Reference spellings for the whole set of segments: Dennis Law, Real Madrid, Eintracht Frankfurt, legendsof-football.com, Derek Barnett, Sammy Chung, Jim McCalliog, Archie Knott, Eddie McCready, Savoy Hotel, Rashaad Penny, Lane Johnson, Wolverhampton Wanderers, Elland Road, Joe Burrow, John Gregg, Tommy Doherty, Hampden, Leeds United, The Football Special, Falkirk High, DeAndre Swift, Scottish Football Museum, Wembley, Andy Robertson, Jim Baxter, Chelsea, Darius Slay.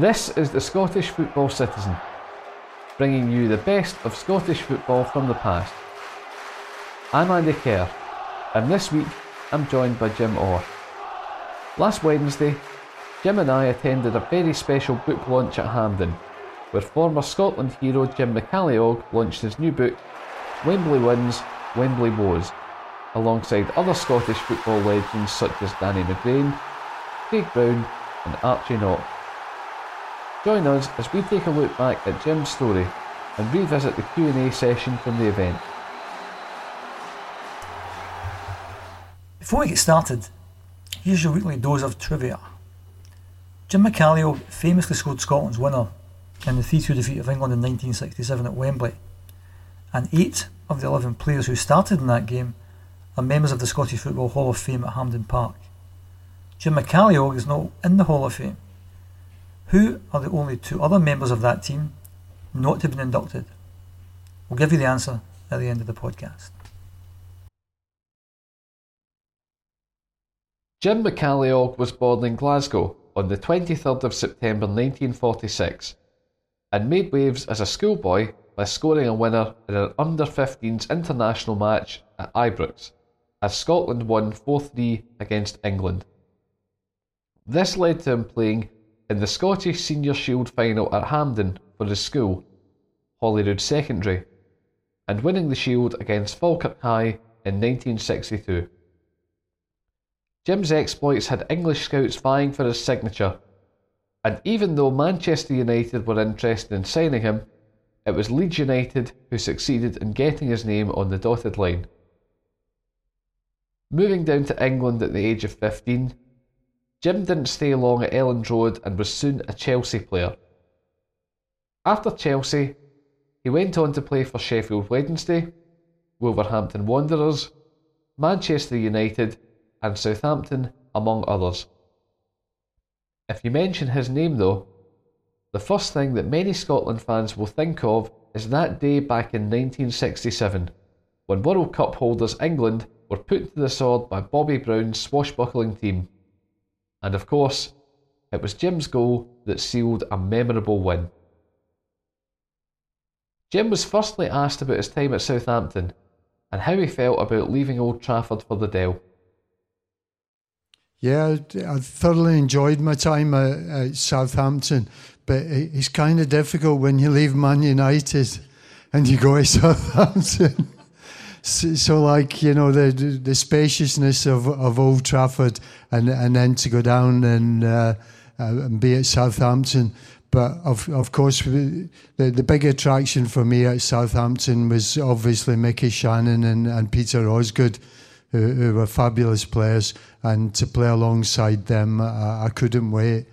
This is the Scottish Football Citizen, bringing you the best of Scottish football from the past. I'm Andy Kerr, and this week I'm joined by Jim Orr. Last Wednesday, Jim and I attended a very special book launch at Hampden, where former Scotland hero Jim McCalliog launched his new book, Wembley Wins, Wembley Woes, alongside other Scottish football legends such as Danny McGrain, Craig Brown and Archie Knott. Join us as we take a look back at Jim's story and revisit the Q&A session from the event. Before we get started, here's your weekly dose of trivia. Jim McCalliog famously scored Scotland's winner in the 3-2 defeat of England in 1967 at Wembley, and 8 of the 11 players who started in that game are members of the Scottish Football Hall of Fame at Hampden Park. Jim McCalliog is not in the Hall of Fame. Who are the only 2 other members of that team not to have been inducted? We'll give you the answer at the end of the podcast. Jim McCalliog was born in Glasgow on the 23rd of September 1946 and made waves as a schoolboy by scoring a winner in an under-15s international match at Ibrox as Scotland won 4-3 against England. This led to him playing in the Scottish Senior Shield final at Hampden for his school, Holyrood Secondary, and winning the Shield against Falkirk High in 1962. Jim's exploits had English scouts vying for his signature, and even though Manchester United were interested in signing him, it was Leeds United who succeeded in getting his name on the dotted line. Moving down to England at the age of 15, Jim didn't stay long at Elland Road and was soon a Chelsea player. After Chelsea, he went on to play for Sheffield Wednesday, Wolverhampton Wanderers, Manchester United and Southampton, among others. If you mention his name though, the first thing that many Scotland fans will think of is that day back in 1967, when World Cup holders England were put to the sword by Bobby Brown's swashbuckling team. And of course, it was Jim's goal that sealed a memorable win. Jim was firstly asked about his time at Southampton and how he felt about leaving Old Trafford for the Dell. Yeah, I thoroughly enjoyed my time at Southampton, but it's kind of difficult when you leave Man United and you go to Southampton. So like, you know, the spaciousness of Old Trafford and then to go down and be at Southampton. But of course, the big attraction for me at Southampton was obviously Mickey Shannon and Peter Osgood, who were fabulous players. And to play alongside them, I couldn't wait.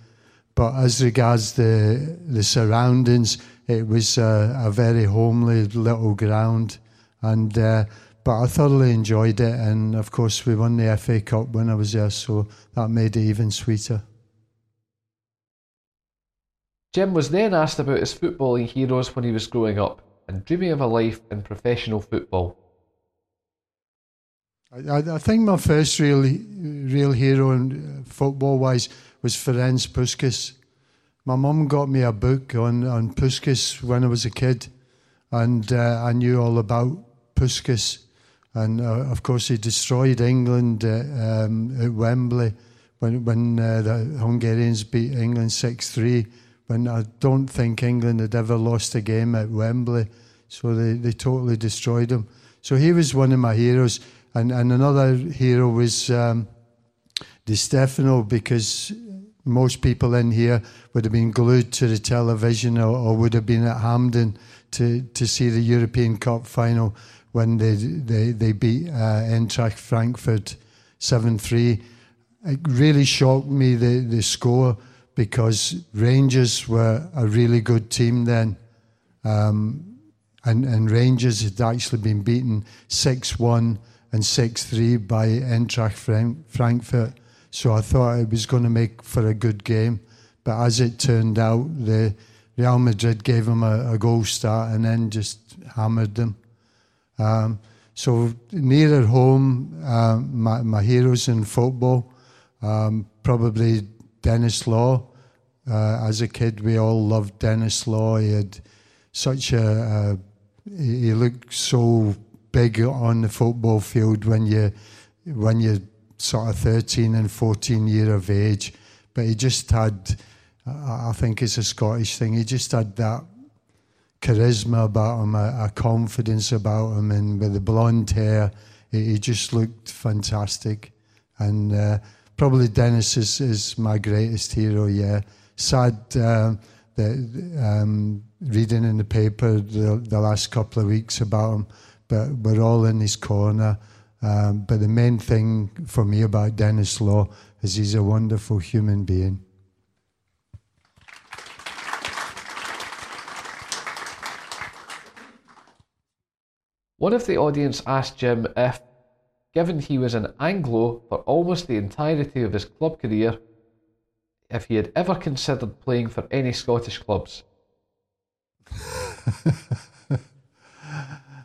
But as regards the surroundings, it was a very homely little ground. But I thoroughly enjoyed it, and of course we won the FA Cup when I was there, so that made it even sweeter. Jim was then asked about his footballing heroes when he was growing up and dreaming of a life in professional football. I think my first real hero in football-wise was Ferenc Puskas. My mum got me a book on Puskas when I was a kid, and I knew all about Puskas, and of course he destroyed England at Wembley when the Hungarians beat England 6-3, when I don't think England had ever lost a game at Wembley, so they totally destroyed him. So he was one of my heroes, and another hero was Di Stefano, because most people in here would have been glued to the television or would have been at Hampden to see the European Cup final when they beat Eintracht Frankfurt 7-3. It really shocked me, the score, because Rangers were a really good team then. And Rangers had actually been beaten 6-1 and 6-3 by Eintracht Frankfurt. So I thought it was going to make for a good game. But as it turned out, the Real Madrid gave them a goal start and then just hammered them. So nearer home, my heroes in football, probably Dennis Law, As a kid, we all loved Dennis Law. He had such a he looked so big on the football field when you're sort of 13 and 14 year of age. But he just had, I think it's a Scottish thing, he just had that charisma about him, a confidence about him, and with the blonde hair, he just looked fantastic. And probably Dennis is my greatest hero, yeah. Sad reading in the paper the last couple of weeks about him, but we're all in his corner. But the main thing for me about Dennis Law is he's a wonderful human being. One of the audience asked Jim if, given he was an Anglo for almost the entirety of his club career, if he had ever considered playing for any Scottish clubs.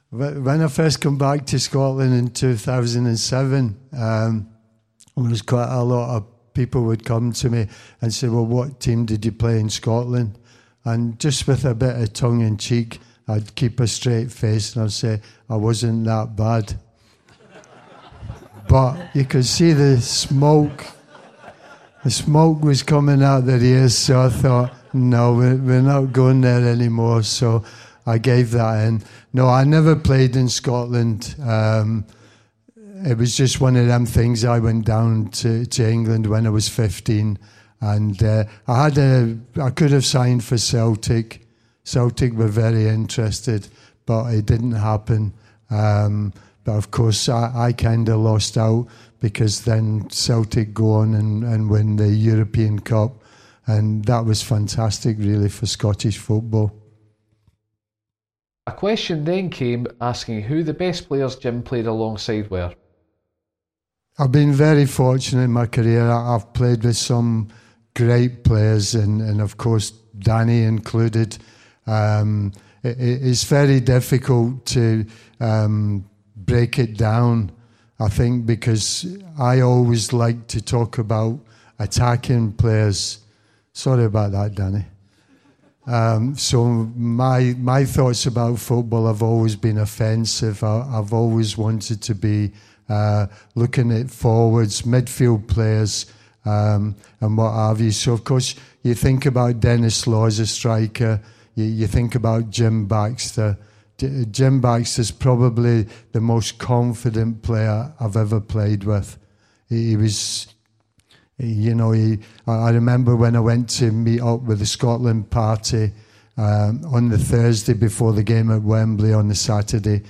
When I first came back to Scotland in 2007, there was quite a lot of people would come to me and say, well, what team did you play in Scotland? And just with a bit of tongue in cheek, I'd keep a straight face and I'd say, I wasn't that bad. But you could see the smoke. The smoke was coming out their ears, so I thought, no, we're not going there anymore. So I gave that in. No, I never played in Scotland. It was just one of them things. I went down to England when I was 15, and I could have signed for Celtic. Celtic were very interested, but it didn't happen. But of course, I kind of lost out, because then Celtic go on and win the European Cup, and that was fantastic, really, for Scottish football. A question then came asking who the best players Jim played alongside were. I've been very fortunate in my career. I've played with some great players, and of course, Danny included. It's very difficult to break it down, I think, because I always like to talk about attacking players. Sorry about that, Danny. So my thoughts about football have always been offensive. I've always wanted to be looking at forwards, midfield players, and what have you. So, of course, you think about Dennis Law as a striker. You think about Jim Baxter. Jim Baxter's probably the most confident player I've ever played with. He was... You know, I remember when I went to meet up with the Scotland party on the Thursday before the game at Wembley on the Saturday,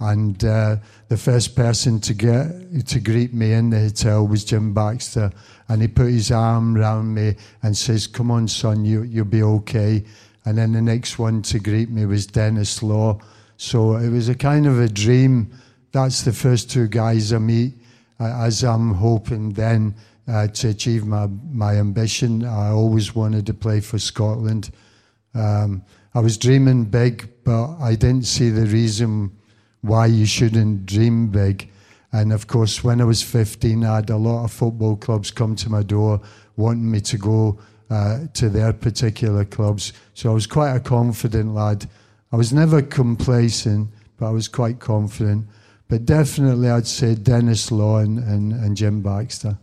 and the first person to greet me in the hotel was Jim Baxter, and he put his arm round me and says, "Come on, son, you'll be okay." And then the next one to greet me was Dennis Law, so it was a kind of a dream. That's the first two guys I meet, as I'm hoping then. To achieve my ambition, I always wanted to play for Scotland. I was dreaming big, but I didn't see the reason why you shouldn't dream big. And of course, when I was 15, I had a lot of football clubs come to my door wanting me to go to their particular clubs. So I was quite a confident lad. I was never complacent, but I was quite confident. But definitely, I'd say Dennis Law and Jim Baxter.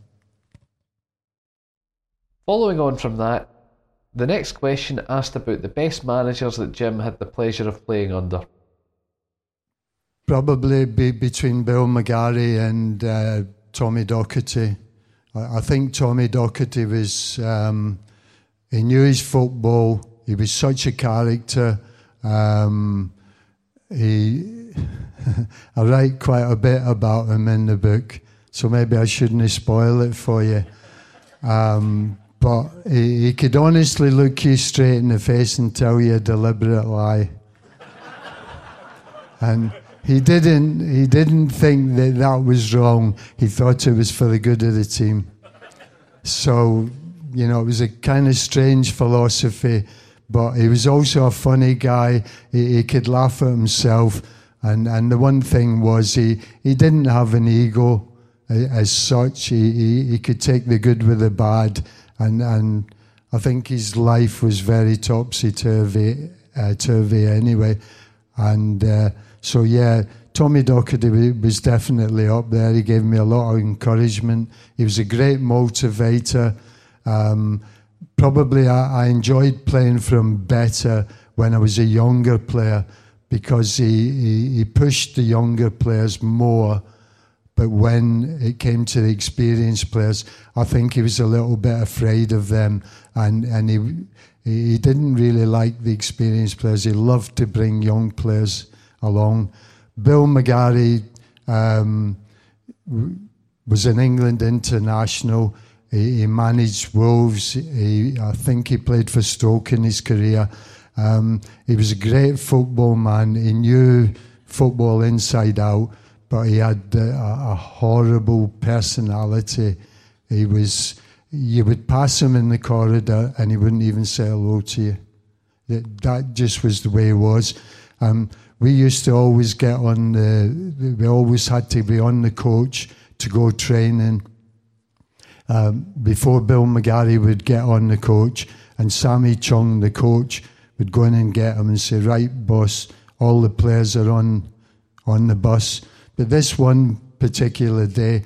Following on from that, the next question asked about the best managers that Jim had the pleasure of playing under. Probably between Bill McGarry and Tommy Doherty. I think Tommy Doherty was, he knew his football, he was such a character. I write quite a bit about him in the book, so maybe I shouldn't spoil it for you. But he could honestly look you straight in the face and tell you a deliberate lie. And he didn't think that was wrong. He thought it was for the good of the team. So, you know, it was a kind of strange philosophy, but he was also a funny guy. He could laugh at himself. And the one thing was he didn't have an ego as such. He could take the good with the bad. And I think his life was very topsy-turvy anyway. And so, yeah, Tommy Doherty was definitely up there. He gave me a lot of encouragement. He was a great motivator. Probably I enjoyed playing for him better when I was a younger player, because he pushed the younger players more. But when it came to the experienced players, I think he was a little bit afraid of them. And he didn't really like the experienced players. He loved to bring young players along. Bill McGarry was an England international. He managed Wolves. I think he played for Stoke in his career. He was a great football man. He knew football inside out. But he had a horrible personality. He was, you would pass him in the corridor and he wouldn't even say hello to you. That just was the way it was. We used to always get on the, we always had to be on the coach to go training. Before Bill McGarry would get on the coach, and Sammy Chung, the coach, would go in and get him and say, right, boss, all the players are on the bus. But this one particular day,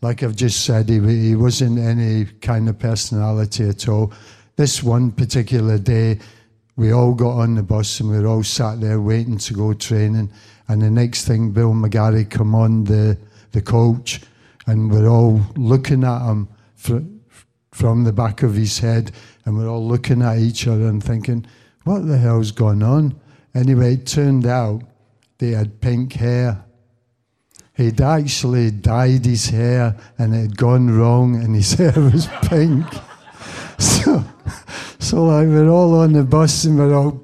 like I've just said, he wasn't any kind of personality at all. This one particular day, we all got on the bus and we were all sat there waiting to go training. And the next thing, Bill McGarry come on, the coach, and we're all looking at him from the back of his head, and we're all looking at each other and thinking, what the hell's going on? Anyway, it turned out they had pink hair. He'd actually dyed his hair and it had gone wrong and his hair was pink. So like we're all on the bus and we're all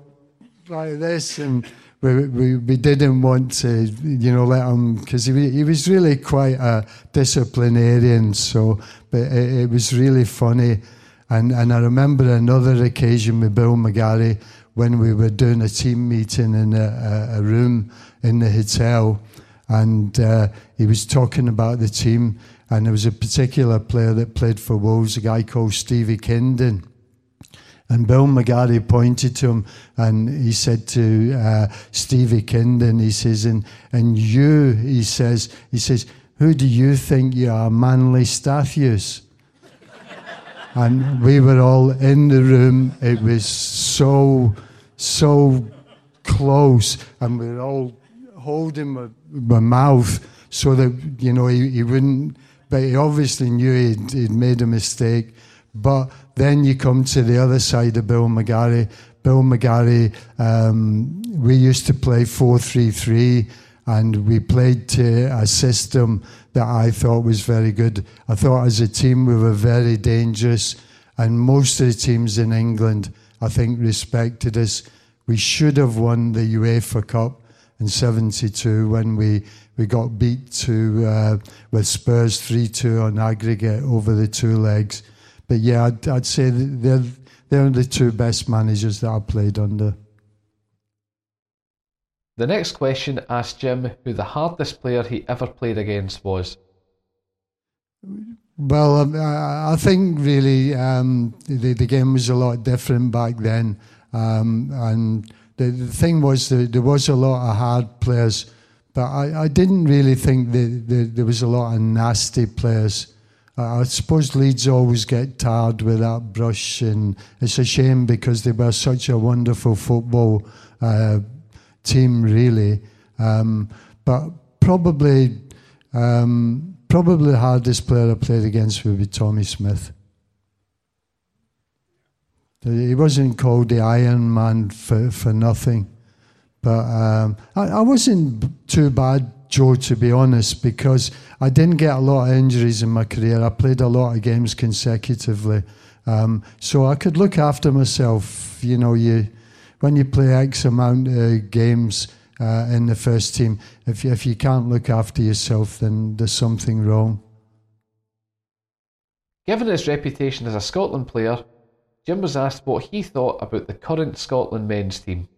like this, and we didn't want to, you know, let him, because he was really quite a disciplinarian. So, but it was really funny. And I remember another occasion with Bill McGarry, when we were doing a team meeting in a room in the hotel, and he was talking about the team, and there was a particular player that played for Wolves, a guy called Stevie Kindon, and Bill McGarry pointed to him and he said to Stevie Kindon, he says, and you, he says, who do you think you are, Manly Staffius? And we were all in the room. It was so close. And we were all holding my mouth so that, you know, he wouldn't. But he obviously knew he'd made a mistake. But then you come to the other side of Bill McGarry. Bill McGarry, we used to play 4-3-3. And we played to a system that I thought was very good. I thought as a team we were very dangerous, and most of the teams in England, I think, respected us. We should have won the UEFA Cup in '72 when we got beat to with Spurs 3-2 on aggregate over the two legs. But yeah, I'd say they're the two best managers that I played under. The next question asked Jim who the hardest player he ever played against was. Well, I think really the game was a lot different back then. And the thing was that there was a lot of hard players, but I didn't really think that there was a lot of nasty players. I suppose Leeds always get tarred with that brush, and it's a shame because they were such a wonderful football team really, but probably the hardest player I played against would be Tommy Smith. He wasn't called the Iron Man for nothing, but I wasn't too bad, Joe, to be honest, because I didn't get a lot of injuries in my career. I played a lot of games consecutively, so I could look after myself. You know, when you play X amount of games in the first team, if you can't look after yourself, then there's something wrong. Given his reputation as a Scotland player, Jim was asked what he thought about the current Scotland men's team.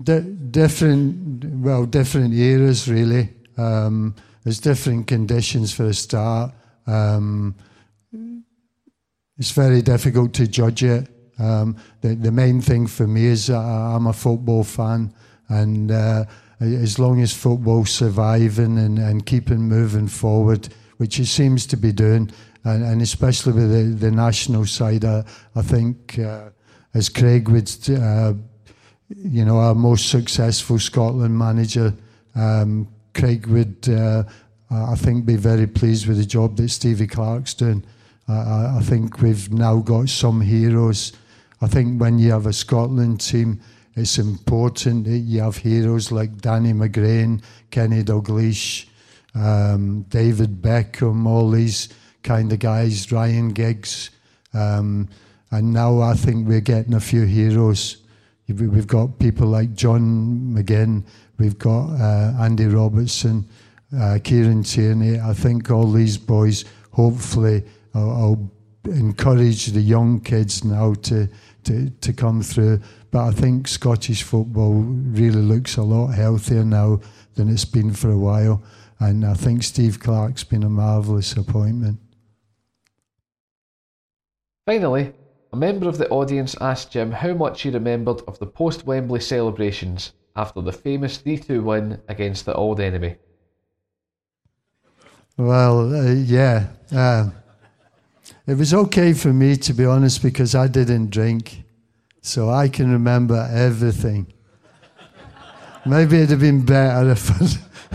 Different eras really. There's different conditions for a start. It's very difficult to judge it. The main thing for me is that I'm a football fan, and as long as football's surviving and keeping moving forward, which it seems to be doing, and especially with the national side, I think, as Craig would, you know, our most successful Scotland manager, Craig would, I think, be very pleased with the job that Stevie Clark's doing. I think we've now got some heroes. I think when you have a Scotland team, it's important that you have heroes like Danny McGrain, Kenny Dalglish, David Beckham, all these kind of guys, Ryan Giggs. And now I think we're getting a few heroes. We've got people like John McGinn, we've got Andy Robertson, Kieran Tierney. I think all these boys, hopefully, I'll encourage the young kids now to come through. But I think Scottish football really looks a lot healthier now than it's been for a while. And I think Steve Clark's been a marvellous appointment. Finally, a member of the audience asked Jim how much he remembered of the post-Wembley celebrations after the famous 3-2 win against the old enemy. Well, yeah. It was okay for me, to be honest, because I didn't drink. So I can remember everything. Maybe it'd have been better if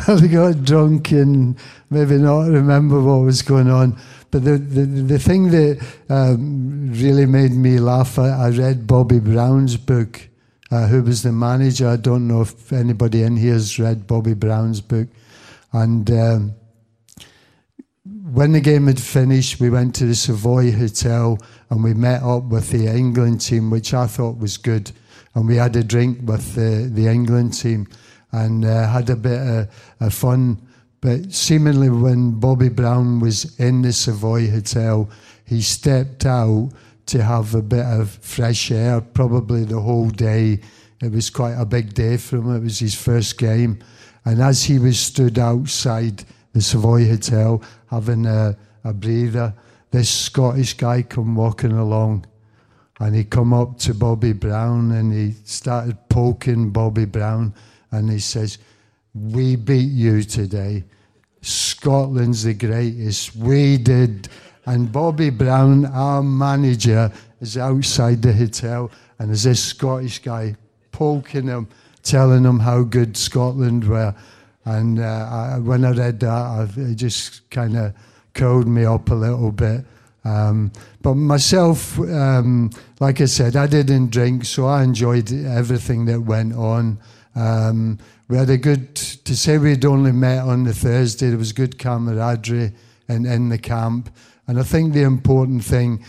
I got drunk and maybe not remember what was going on. But the thing that really made me laugh, I read Bobby Brown's book, who was the manager. I don't know if anybody in here has read Bobby Brown's book. And when the game had finished, we went to the Savoy Hotel and we met up with the England team, which I thought was good. And we had a drink with the England team and had a bit of fun. But seemingly when Bobby Brown was in the Savoy Hotel, he stepped out to have a bit of fresh air, probably the whole day. It was quite a big day for him. It was his first game. And as he was stood outside the Savoy Hotel having a breather, this Scottish guy come walking along, and he come up to Bobby Brown and he started poking Bobby Brown and he says, "We beat you today. Scotland's the greatest. We did." And Bobby Brown, our manager, is outside the hotel and there's this Scottish guy poking him, telling him how good Scotland were. And when I read that, it just kind of curled me up a little bit. But myself, like I said, I didn't drink, so I enjoyed everything that went on. We had a good, to say we'd only met on the Thursday, there was good camaraderie in the camp. And I think the important thing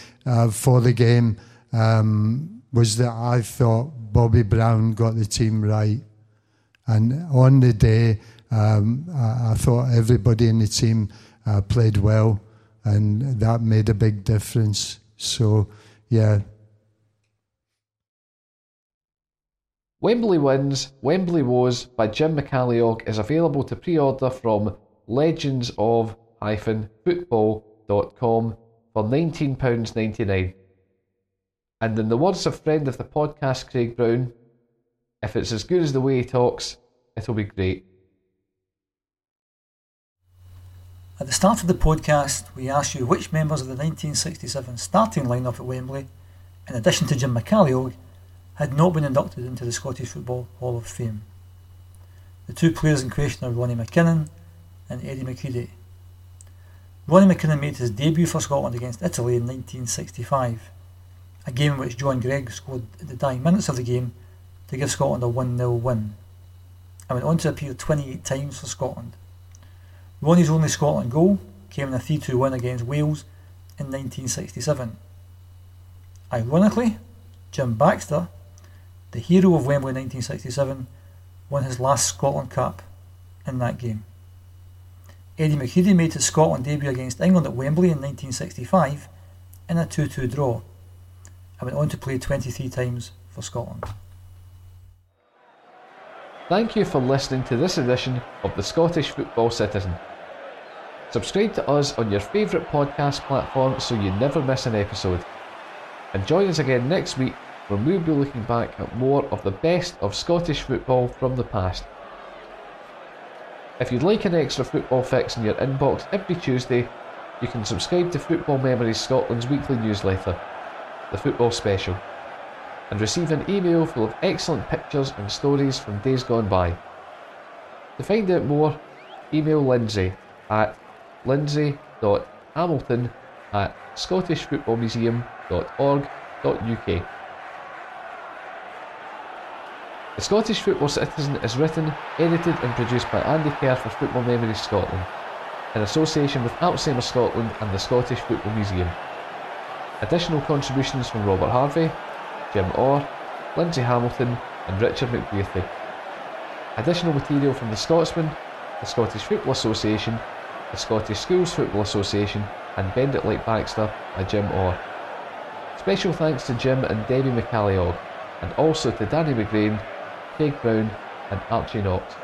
for the game was that I thought Bobby Brown got the team right. And on the day, I thought everybody in the team played well, and that made a big difference. So, yeah. Wembley Wins, Wembley Woes by Jim McCalliog is available to pre-order from legendsof-football.com for £19.99. And in the words of friend of the podcast, Craig Brown, if it's as good as the way he talks, it'll be great. At the start of the podcast, we asked you which members of the 1967 starting lineup at Wembley, in addition to Jim McCalliog, had not been inducted into the Scottish Football Hall of Fame. The two players in question are Ronnie McKinnon and Eddie McCready. Ronnie McKinnon made his debut for Scotland against Italy in 1965, a game in which John Gregg scored in the dying minutes of the game to give Scotland a 1-0 win, and went on to appear 28 times for Scotland. Ronnie's only Scotland goal came in a 3-2 win against Wales in 1967. Ironically, Jim Baxter, the hero of Wembley 1967, won his last Scotland cap in that game. Eddie McCready made his Scotland debut against England at Wembley in 1965 in a 2-2 draw, and went on to play 23 times for Scotland. Thank you for listening to this edition of the Scottish Football Citizen. Subscribe to us on your favourite podcast platform so you never miss an episode. And join us again next week when we'll be looking back at more of the best of Scottish football from the past. If you'd like an extra football fix in your inbox every Tuesday, you can subscribe to Football Memories Scotland's weekly newsletter, The Football Special, and receive an email full of excellent pictures and stories from days gone by. To find out more, email Lindsay at lindsay.hamilton@scottishfootballmuseum.org.uk. The Scottish Football Citizen is written, edited and produced by Andy Kerr for Football Memories Scotland, in association with Alzheimer's Scotland and the Scottish Football Museum. Additional contributions from Robert Harvey, Jim Orr, Lindsay Hamilton and Richard McBearty. Additional material from The Scotsman, the Scottish Football Association, the Scottish Schools Football Association and Bend It Like Baxter by Jim Orr. Special thanks to Jim and Debbie McCalliog, and also to Danny McGrain, Craig Brown and Archie Knox.